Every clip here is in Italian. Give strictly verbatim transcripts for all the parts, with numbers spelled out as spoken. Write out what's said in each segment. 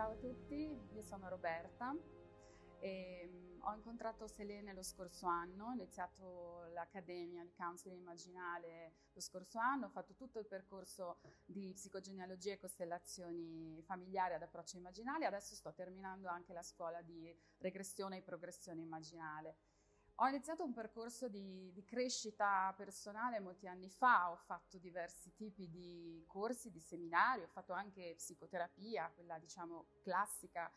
Ciao a tutti, io sono Roberta e ho incontrato Selene lo scorso anno, ho iniziato l'Accademia di Counseling Immaginale lo scorso anno, ho fatto tutto il percorso di psicogenealogia e costellazioni familiari ad approccio immaginale, adesso sto terminando anche la scuola di regressione e progressione immaginale. Ho iniziato un percorso di, di crescita personale molti anni fa, ho fatto diversi tipi di corsi, di seminari, ho fatto anche psicoterapia, quella diciamo classica,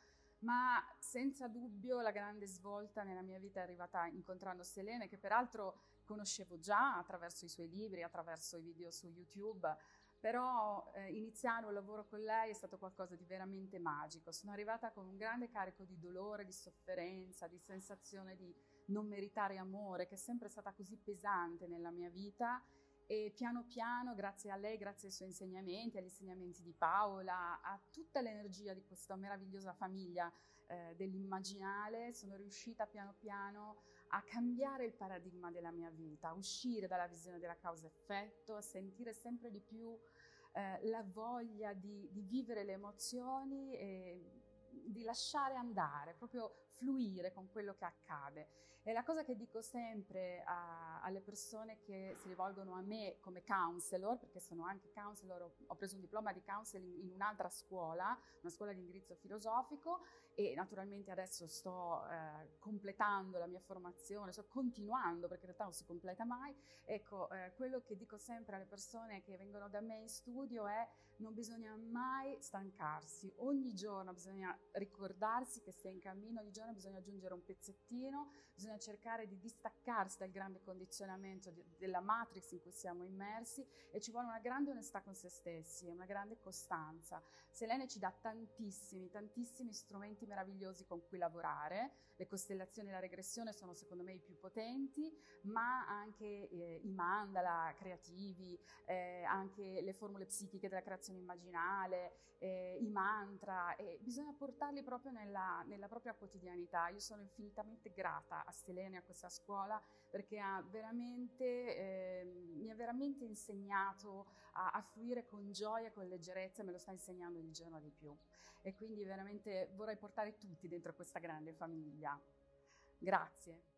ma senza dubbio la grande svolta nella mia vita è arrivata incontrando Selene, che peraltro conoscevo già attraverso i suoi libri, attraverso i video su YouTube, però eh, iniziare un lavoro con lei è stato qualcosa di veramente magico. Sono arrivata con un grande carico di dolore, di sofferenza, di sensazione di non meritare amore, che è sempre stata così pesante nella mia vita, e piano piano, grazie a lei, grazie ai suoi insegnamenti, agli insegnamenti di Paola, a tutta l'energia di questa meravigliosa famiglia eh, dell'immaginale, sono riuscita piano piano a cambiare il paradigma della mia vita, a uscire dalla visione della causa-effetto, a sentire sempre di più eh, la voglia di, di vivere le emozioni e di lasciare andare, proprio fluire con quello che accade. E la cosa che dico sempre a, alle persone che si rivolgono a me come counselor, perché sono anche counselor, ho, ho preso un diploma di counseling in un'altra scuola, una scuola di indirizzo filosofico, e naturalmente adesso sto eh, completando la mia formazione, sto continuando perché in realtà non si completa mai. Ecco, eh, quello che dico sempre alle persone che vengono da me in studio è: non bisogna mai stancarsi, ogni giorno bisogna ricordarsi che si è in cammino, ogni giorno bisogna aggiungere un pezzettino, bisogna cercare di distaccarsi dal grande condizionamento di, della matrix in cui siamo immersi, e ci vuole una grande onestà con se stessi e una grande costanza. Selene ci dà tantissimi, tantissimi strumenti meravigliosi con cui lavorare, le costellazioni e la regressione sono secondo me i più potenti, ma anche eh, i mandala creativi, eh, anche le formule psichiche della creazione immaginale, eh, i mantra, e bisogna portare portarli proprio nella, nella propria quotidianità. Io sono infinitamente grata a Selene, a questa scuola, perché ha veramente, eh, mi ha veramente insegnato a, a fluire con gioia, con leggerezza, me lo sta insegnando ogni giorno di più. E quindi veramente vorrei portare tutti dentro questa grande famiglia. Grazie.